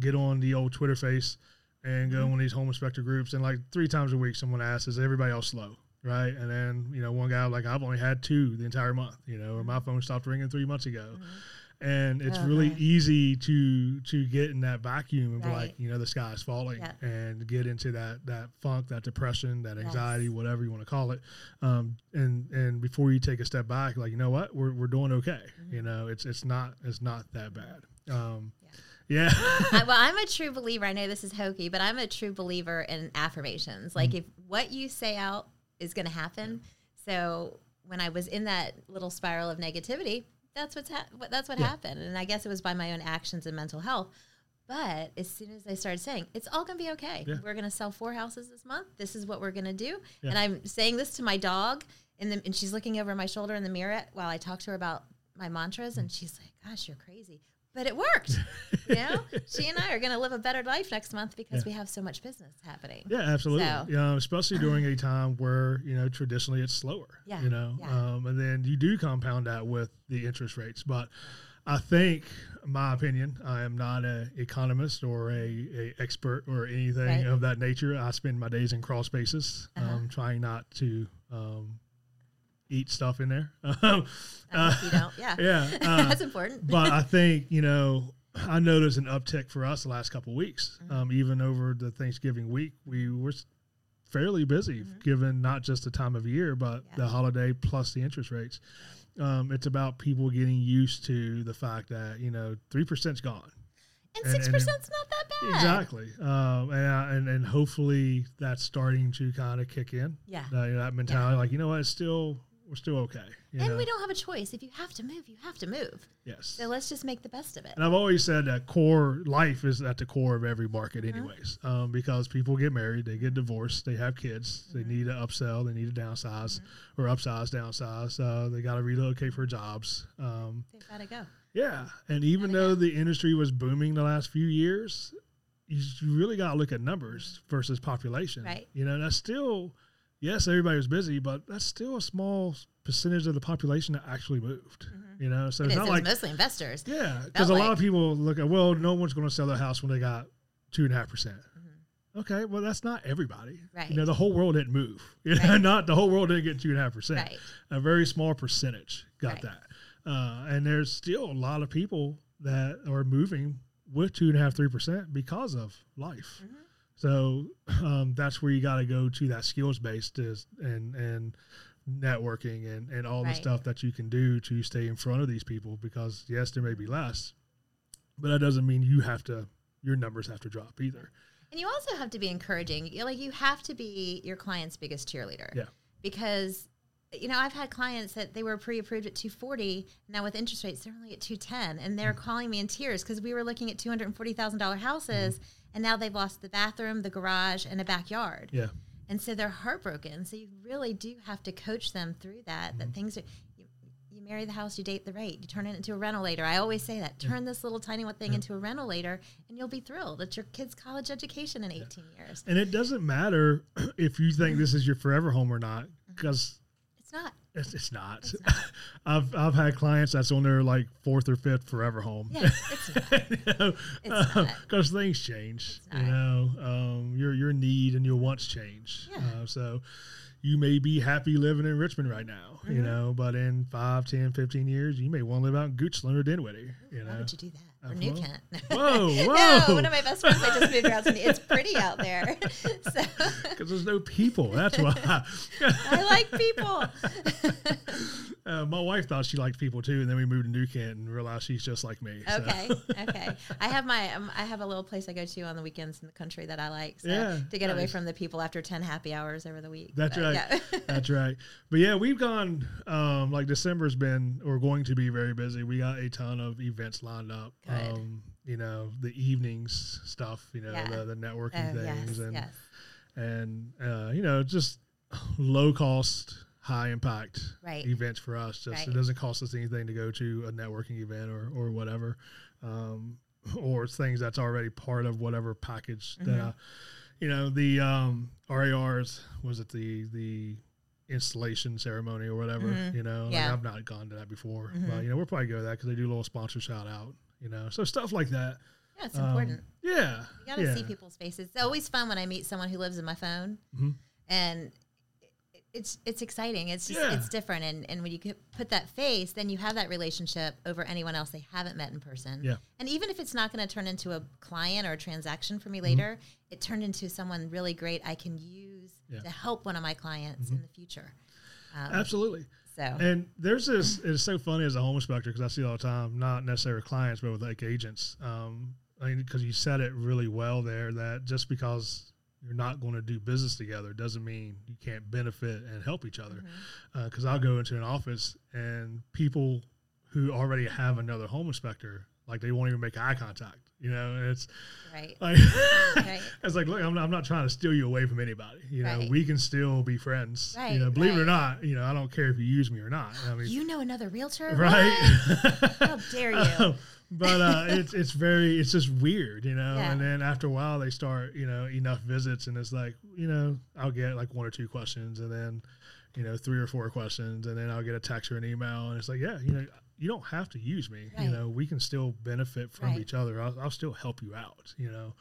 Get on the old Twitter face and go mm-hmm. on these home inspector groups, and like three times a week, someone asks, "Is everybody else slow?" Right, and then you know, one guy like, "I've only had two the entire month," you know, or my phone stopped ringing three months ago, mm-hmm. and it's oh, really right. easy to to get in that vacuum and right. be like, you know, the sky is falling, yeah. and get into that that funk, that depression, that anxiety, yes. whatever you want to call it. Um, and and before you take a step back, like, you know what, we're we're doing okay. Mm-hmm. You know, it's it's not it's not that bad. Um, yeah. Yeah. I, well, I'm a true believer. I know this is hokey, but I'm a true believer in affirmations. Like, mm-hmm. if what you say out is going to happen. Yeah. So when I was in that little spiral of negativity, that's what's ha- that's what yeah. happened. And I guess it was by my own actions and mental health. But as soon as I started saying, it's all going to be okay. Yeah. We're going to sell four houses this month. This is what we're going to do. Yeah. And I'm saying this to my dog, and, the, and she's looking over my shoulder in the mirror while I talk to her about my mantras. Mm-hmm. And she's like, gosh, you're crazy. But it worked, you know? She and I are going to live a better life next month because yeah. we have so much business happening. Yeah, absolutely. So. You know, especially during a time where, you know, traditionally it's slower, yeah, you know? Yeah. Um, and then you do compound that with the interest rates. But I think, in my opinion, I am not an economist or a, a expert or anything right. of that nature. I spend my days in crawl spaces, uh-huh. um, trying not to um, eat stuff in there. Um, uh, you don't. Yeah. Yeah. Uh, that's important. But I think, you know, I noticed an uptick for us the last couple of weeks. Mm-hmm. Um, even over the Thanksgiving week, we were fairly busy, mm-hmm. given not just the time of year, but yeah. the holiday plus the interest rates. Um, it's about people getting used to the fact that, you know, three percent's gone. And six percent's not that bad. Exactly. Um, and, uh, and and hopefully that's starting to kind of kick in. Yeah. Uh, you know, that mentality, yeah. like, you know what, it's still, we're still okay. And know? we don't have a choice. If you have to move, you have to move. Yes. So let's just make the best of it. And I've always said that core life is at the core of every market mm-hmm. anyways, um, because people get married, they get divorced, they have kids, mm-hmm. they need to upsell, they need to downsize mm-hmm. or upsize, downsize. Uh, they got to relocate for jobs. Um, They've got to go. Yeah, and even though go. the industry was booming the last few years, you really got to look at numbers versus population. Right. You know, that's still, yes, everybody was busy, but that's still a small percentage of the population that actually moved. Mm-hmm. You know, so it it's is, not it's like mostly investors. Yeah, because a like. lot of people look at, well, no one's going to sell their house when they got two and a half percent. Okay, well, that's not everybody. Right. You know, the whole world didn't move. You know, right. not the whole world didn't get two and a half percent. Right. A very small percentage got right. that. Uh, and there's still a lot of people that are moving with two and a half, three percent because of life. Mm-hmm. So um, that's where you got to go to that skills based is and and networking and, and all right. the stuff that you can do to stay in front of these people. Because yes, there may be less, but that doesn't mean you have to. Your numbers have to drop either. And you also have to be encouraging. You're like you have to be your client's biggest cheerleader. Yeah, because. You know, I've had clients that they were pre-approved at two forty. Now with interest rates, they're only at two ten, and they're mm-hmm. calling me in tears because we were looking at two hundred forty thousand dollars houses, mm-hmm. and now they've lost the bathroom, the garage, and a backyard. Yeah, and so they're heartbroken. So you really do have to coach them through that. Mm-hmm. That things are, you, you marry the house, you date the rate, you turn it into a rental later. I always say that turn yeah. this little tiny one thing yeah. into a rental later, and you'll be thrilled at your kid's college education in eighteen yeah. years. And it doesn't matter if you think this is your forever home or not, because. Not. It's, it's not. It's not. I've I've had clients that's on their like fourth or fifth forever home. Yeah, it's not. you know, it's um, not. Because things change. It's not. You know, um, your your need and your wants change. Yeah. Uh, so you may be happy living in Richmond right now, mm-hmm. you know, but in five, ten, fifteen years, you may want to live out in Goochland or Dinwiddie. You know? Why would you do that? Or New Kent. Whoa, whoa. No, one of my best friends, I just moved around. It's pretty out there. Because so. There's no people. That's why. I like people. uh, my wife thought she liked people, too. And then we moved to New Kent and realized she's just like me. Okay. So. Okay. I have my um, I have a little place I go to on the weekends in the country that I like. So yeah, to get nice. away from the people after ten happy hours over the week. That's but, right. Yeah. That's right. But, yeah, we've gone, um, like December's been or going to be very busy. We got a ton of events lined up. Good. Um, you know, the evenings stuff, you know, yeah. the, the networking oh, things yes, and, yes. and uh, you know, just low cost, high impact right. events for us. Just right. It doesn't cost us anything to go to a networking event or, or whatever, um, or things that's already part of whatever package mm-hmm. that, I, you know, the um, R A Rs, was it the, the installation ceremony or whatever, mm-hmm. you know, yeah. like I've not gone to that before, mm-hmm. but, you know, we'll probably go to that because they do a little sponsor shout out. You know, so stuff like that. Yeah, it's um, important. Yeah. You got to yeah. see people's faces. It's always fun when I meet someone who lives in my phone. Mm-hmm. And it's it's exciting. It's just, yeah. it's different. And, and when you put that face, then you have that relationship over anyone else they haven't met in person. Yeah. And even if it's not going to turn into a client or a transaction for me later, mm-hmm. it turned into someone really great I can use yeah. to help one of my clients mm-hmm. in the future. Um, Absolutely. So. And there's this, it's so funny as a home inspector because I see it all the time, not necessarily with clients, but with like agents. Um, I mean, because you said it really well there that just because you're not going to do business together doesn't mean you can't benefit and help each other. Because mm-hmm. uh, I'll go into an office and people who already have another home inspector, like they won't even make eye contact. You know, and it's right. like, right. it's like, look, I'm not, I'm not trying to steal you away from anybody. You know, right. we can still be friends. Right. You know, believe right. it or not, you know, I don't care if you use me or not. I mean, you know, another realtor, right? How dare you? Um, but uh, it's it's very, it's just weird, you know. Yeah. And then after a while, they start, you know, enough visits, and it's like, you know, I'll get like one or two questions, and then, you know, three or four questions, and then I'll get a text or an email, and it's like, yeah, you know. You don't have to use me, right. you know, we can still benefit from right. each other. I'll, I'll still help you out, you know,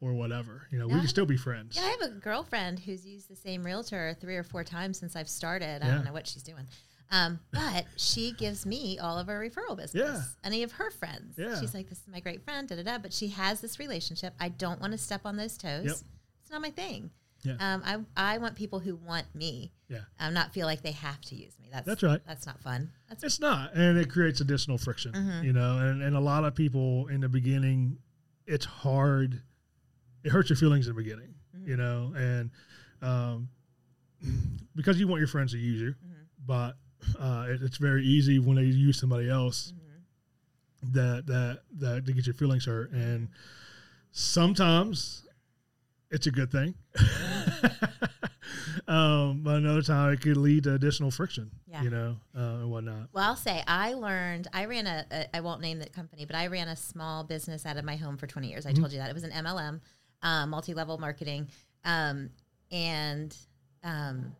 or whatever, you know, no, we can still be friends. Yeah, I have a girlfriend who's used the same realtor three or four times since I've started. Yeah. I don't know what she's doing. Um, but she gives me all of her referral business, yeah. any of her friends. Yeah. She's like, this is my great friend, da-da-da. But she has this relationship. I don't want to step on those toes. Yep. It's not my thing. Yeah. Um, I I want people who want me. Yeah. Um, not feel like they have to use me. That's that's right. That's not fun. That's it's fun. Not. And it creates additional friction, mm-hmm. you know, and, and a lot of people in the beginning, it's hard. It hurts your feelings in the beginning, mm-hmm. you know, and um, because you want your friends to use you, mm-hmm. but uh, it, it's very easy when they use somebody else mm-hmm. that, that, that to get your feelings hurt. And sometimes it's a good thing. um, but another time it could lead to additional friction, yeah. you know, uh, and whatnot. Well, I'll say I learned, I ran a, a, I won't name the company, but I ran a small business out of my home for twenty years. I mm-hmm. told you that. It was an M L M, uh, multi-level marketing. Um, and um,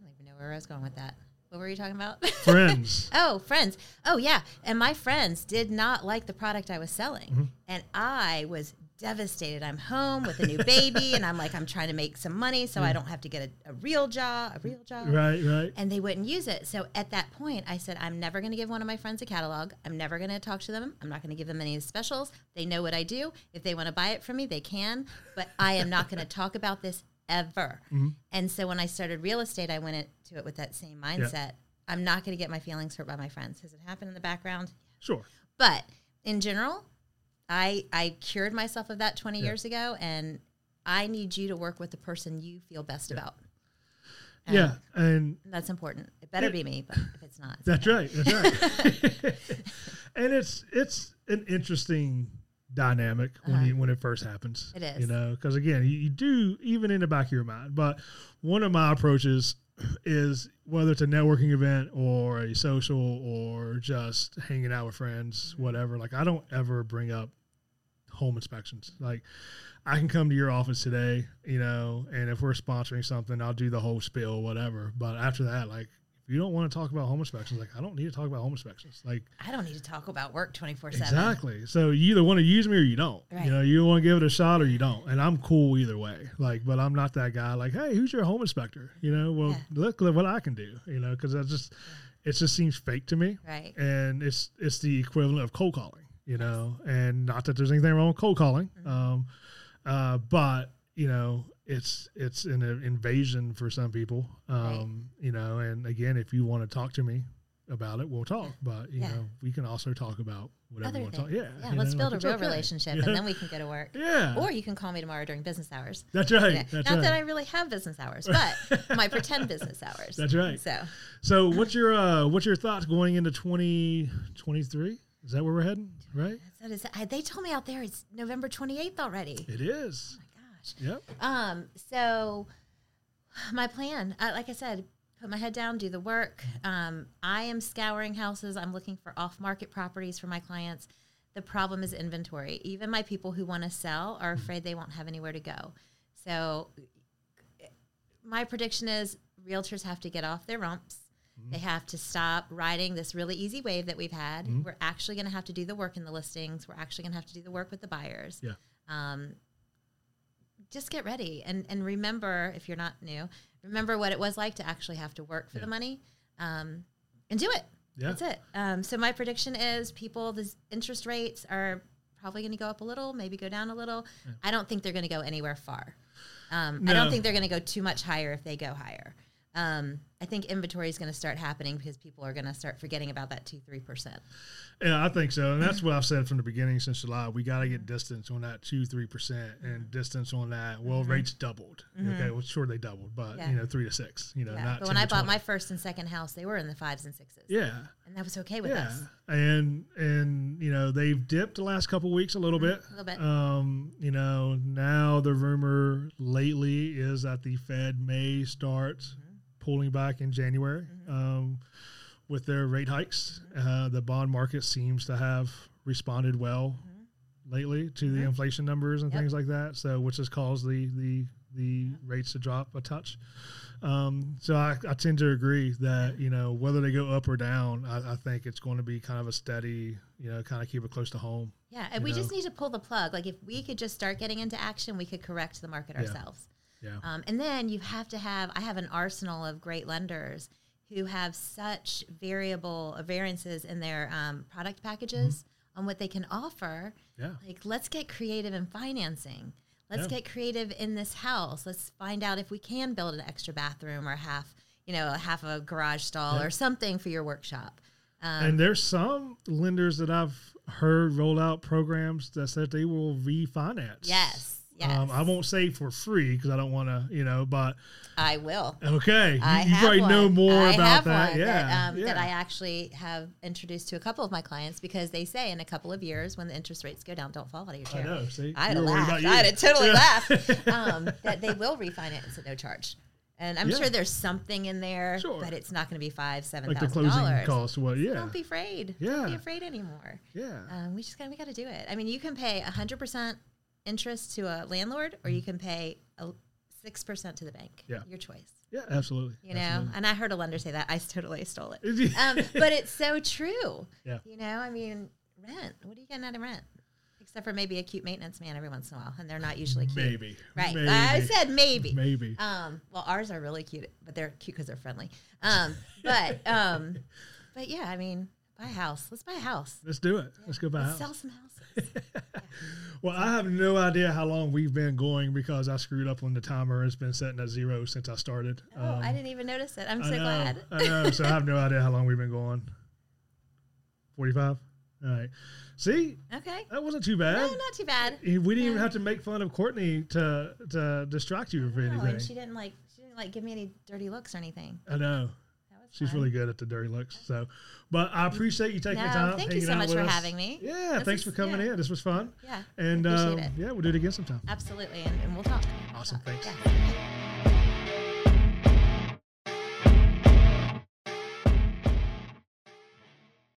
I don't even know where I was going with that. What were you talking about? Friends. oh, friends. Oh, yeah. And my friends did not like the product I was selling. Mm-hmm. And I was devastated. I'm home with a new baby, and I'm like, I'm trying to make some money so yeah. I don't have to get a, a real job, a real job. Right, right. And they wouldn't use it. So at that point, I said, I'm never going to give one of my friends a catalog. I'm never going to talk to them. I'm not going to give them any specials. They know what I do. If they want to buy it from me, they can. But I am not going to talk about this ever. Mm-hmm. And so when I started real estate, I went into it with that same mindset. Yeah. I'm not going to get my feelings hurt by my friends. Has it happened in the background? Sure. But in general, I, I cured myself of that twenty yeah. years ago, and I need you to work with the person you feel best yeah. about. And yeah. And that's important. It better it, be me, but if it's not. It's that's okay. right. That's right. And it's, it's an interesting dynamic when uh-huh. you, when it first happens. It is. You know, because again, you, you do even in the back of your mind. But one of my approaches is whether it's a networking event or a social or just hanging out with friends, whatever, like I don't ever bring up home inspections. Like I can come to your office today, you know, and if we're sponsoring something, I'll do the whole spiel, whatever. But after that, like, you don't want to talk about home inspections. Like, I don't need to talk about home inspections. Like, I don't need to talk about work twenty-four seven. Exactly. So you either want to use me or you don't. Right. You know, you want to give it a shot or you don't. And I'm cool either way. Like, but I'm not that guy. Like, hey, who's your home inspector? You know, well, yeah. look, look what I can do. You know, because I just, yeah. it just seems fake to me. Right. And it's it's the equivalent of cold calling. You know, yes. and not that there's anything wrong with cold calling, mm-hmm. um, uh, but you know. It's it's an invasion for some people, um, right. you know, and again, if you want to talk to me about it, we'll talk. Yeah. But, you yeah. know, we can also talk about whatever you want to talk. Yeah, yeah let's know, build like a real okay. relationship, yeah. and then we can go to work. Yeah. Or you can call me tomorrow during business hours. That's right. You know? That's Not right. that I really have business hours, but my pretend business hours. That's right. So so what's your uh, what's your thoughts going into twenty twenty-three? Is that where we're heading, right? That is, I, they told me out there it's November twenty-eighth already. It is. Yep. Um, so my plan, uh, like I said, put my head down, do the work. Um, I am scouring houses. I'm looking for off-market properties for my clients. The problem is inventory. Even my people who want to sell are afraid they won't have anywhere to go. So my prediction is realtors have to get off their rumps. Mm-hmm. They have to stop riding this really easy wave that we've had. Mm-hmm. We're actually going to have to do the work in the listings. We're actually going to have to do the work with the buyers. Yeah. Um, Just get ready and, and remember, if you're not new, remember what it was like to actually have to work for yeah. the money um, and do it. Yeah. That's it. Um, so my prediction is people, the interest rates are probably going to go up a little, maybe go down a little. Yeah. I don't think they're going to go anywhere far. Um, no. I don't think they're going to go too much higher if they go higher. Um, I think inventory is going to start happening because people are going to start forgetting about that two, three percent. Yeah, I think so. And that's what I've said from the beginning since July. We got to get distance on that two, three percent and distance on that. Well, mm-hmm. rates doubled. Mm-hmm. Okay, well, sure, they doubled, but, yeah. you know, three to six, you know, yeah. not But when I bought twenty. My first and second house, they were in the fives and sixes. Yeah. And that was okay with yeah. us. And, and you know, they've dipped the last couple of weeks a little mm-hmm. bit. A little bit. Um, you know, now the rumor lately is that the Fed may start mm-hmm. pulling back in January mm-hmm. um, with their rate hikes. Mm-hmm. Uh, the bond market seems to have responded well mm-hmm. lately to mm-hmm. the inflation numbers and yep. things like that. So, which has caused the the the yep. rates to drop a touch. Um, so, I, I tend to agree that you know whether they go up or down, I, I think it's going to be kind of a steady, you know, kind of keep it close to home. Yeah, and we know? just need to pull the plug. Like if we could just start getting into action, we could correct the market yeah. ourselves. Yeah. Um, and then you have to have, I have an arsenal of great lenders who have such variable variances in their um, product packages mm-hmm. on what they can offer. Yeah. Like, let's get creative in financing. Let's yeah. get creative in this house. Let's find out if we can build an extra bathroom or half, you know, half a garage stall yeah. or something for your workshop. Um, and there's some lenders that I've heard roll out programs that said they will refinance. Yes. Yes. Um, I won't say for free because I don't want to, you know, but I will. Okay. I you you probably one. know more I about that. Yeah. That, um, yeah. that I actually have introduced to a couple of my clients because they say in a couple of years when the interest rates go down, don't fall out of your chair. I know. See, I'd have laughed. I'd have totally yeah. laughed um, that they will refinance at no charge. And I'm yeah. sure there's something in there, sure. but it's not going to be five, seven thousand dollars. Like the closing costs. Well, yeah. So don't be afraid. Yeah. Don't be afraid anymore. Yeah. Um, we just got we got to do it. I mean, you can pay a hundred percent. interest to a landlord, or you can pay a six percent to the bank. Yeah, your choice. Yeah, absolutely. You know, absolutely. And I heard a lender say that. I totally stole it, um, but it's so true. Yeah, you know, I mean, rent. What are you getting out of rent? Except for maybe a cute maintenance man every once in a while, and they're not usually cute. Maybe. Right. Maybe. I said maybe. Maybe. Um. Well, ours are really cute, but they're cute because they're friendly. Um. But um. But yeah, I mean. Buy a house. Let's buy a house. Let's do it. Yeah. Let's go buy a house. Sell some houses. yeah. Well, I have no idea how long we've been going because I screwed up on the timer. It's been setting at zero since I started. Oh, um, I didn't even notice it. I'm I so know, glad. I know. So I have no idea how long we've been going. forty-five? All right. See? Okay. That wasn't too bad. No, not too bad. We didn't yeah. even have to make fun of Courtney to to distract you from anything. And she didn't like she didn't like give me any dirty looks or anything. I know. She's really good at the dirty looks. So, but I appreciate you taking no, the time. Thank you so much for us. having me. Yeah, this thanks is, for coming yeah. in. This was fun. Yeah, and um, yeah, we'll do it again sometime. Absolutely, and, and we'll talk. Awesome, we'll talk. thanks. Yeah.